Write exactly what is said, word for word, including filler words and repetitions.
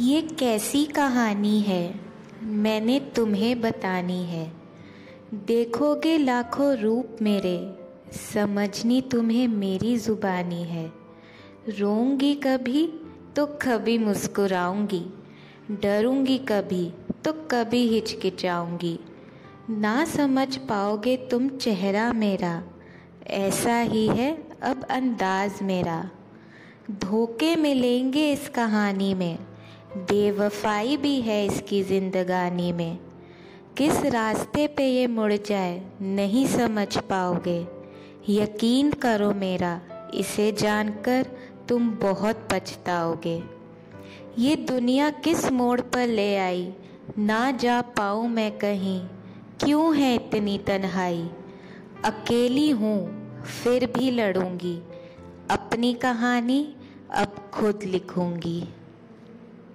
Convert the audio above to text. ये कैसी कहानी है मैंने तुम्हें बतानी है। देखोगे लाखों रूप मेरे, समझनी तुम्हें मेरी ज़ुबानी है। रोऊंगी कभी तो कभी मुस्कुराऊंगी, डरूंगी कभी तो कभी हिचकिचाऊंगी। ना समझ पाओगे तुम चेहरा मेरा, ऐसा ही है अब अंदाज मेरा। धोखे मिलेंगे इस कहानी में, बेवफाई भी है इसकी जिंदगानी में। किस रास्ते पे ये मुड़ जाए नहीं समझ पाओगे, यकीन करो मेरा इसे जानकर तुम बहुत पछताओगे। ये दुनिया किस मोड़ पर ले आई, ना जा पाऊँ मैं कहीं, क्यों है इतनी तन्हाई। अकेली हूँ फिर भी लड़ूंगी, अपनी कहानी अब खुद लिखूंगी।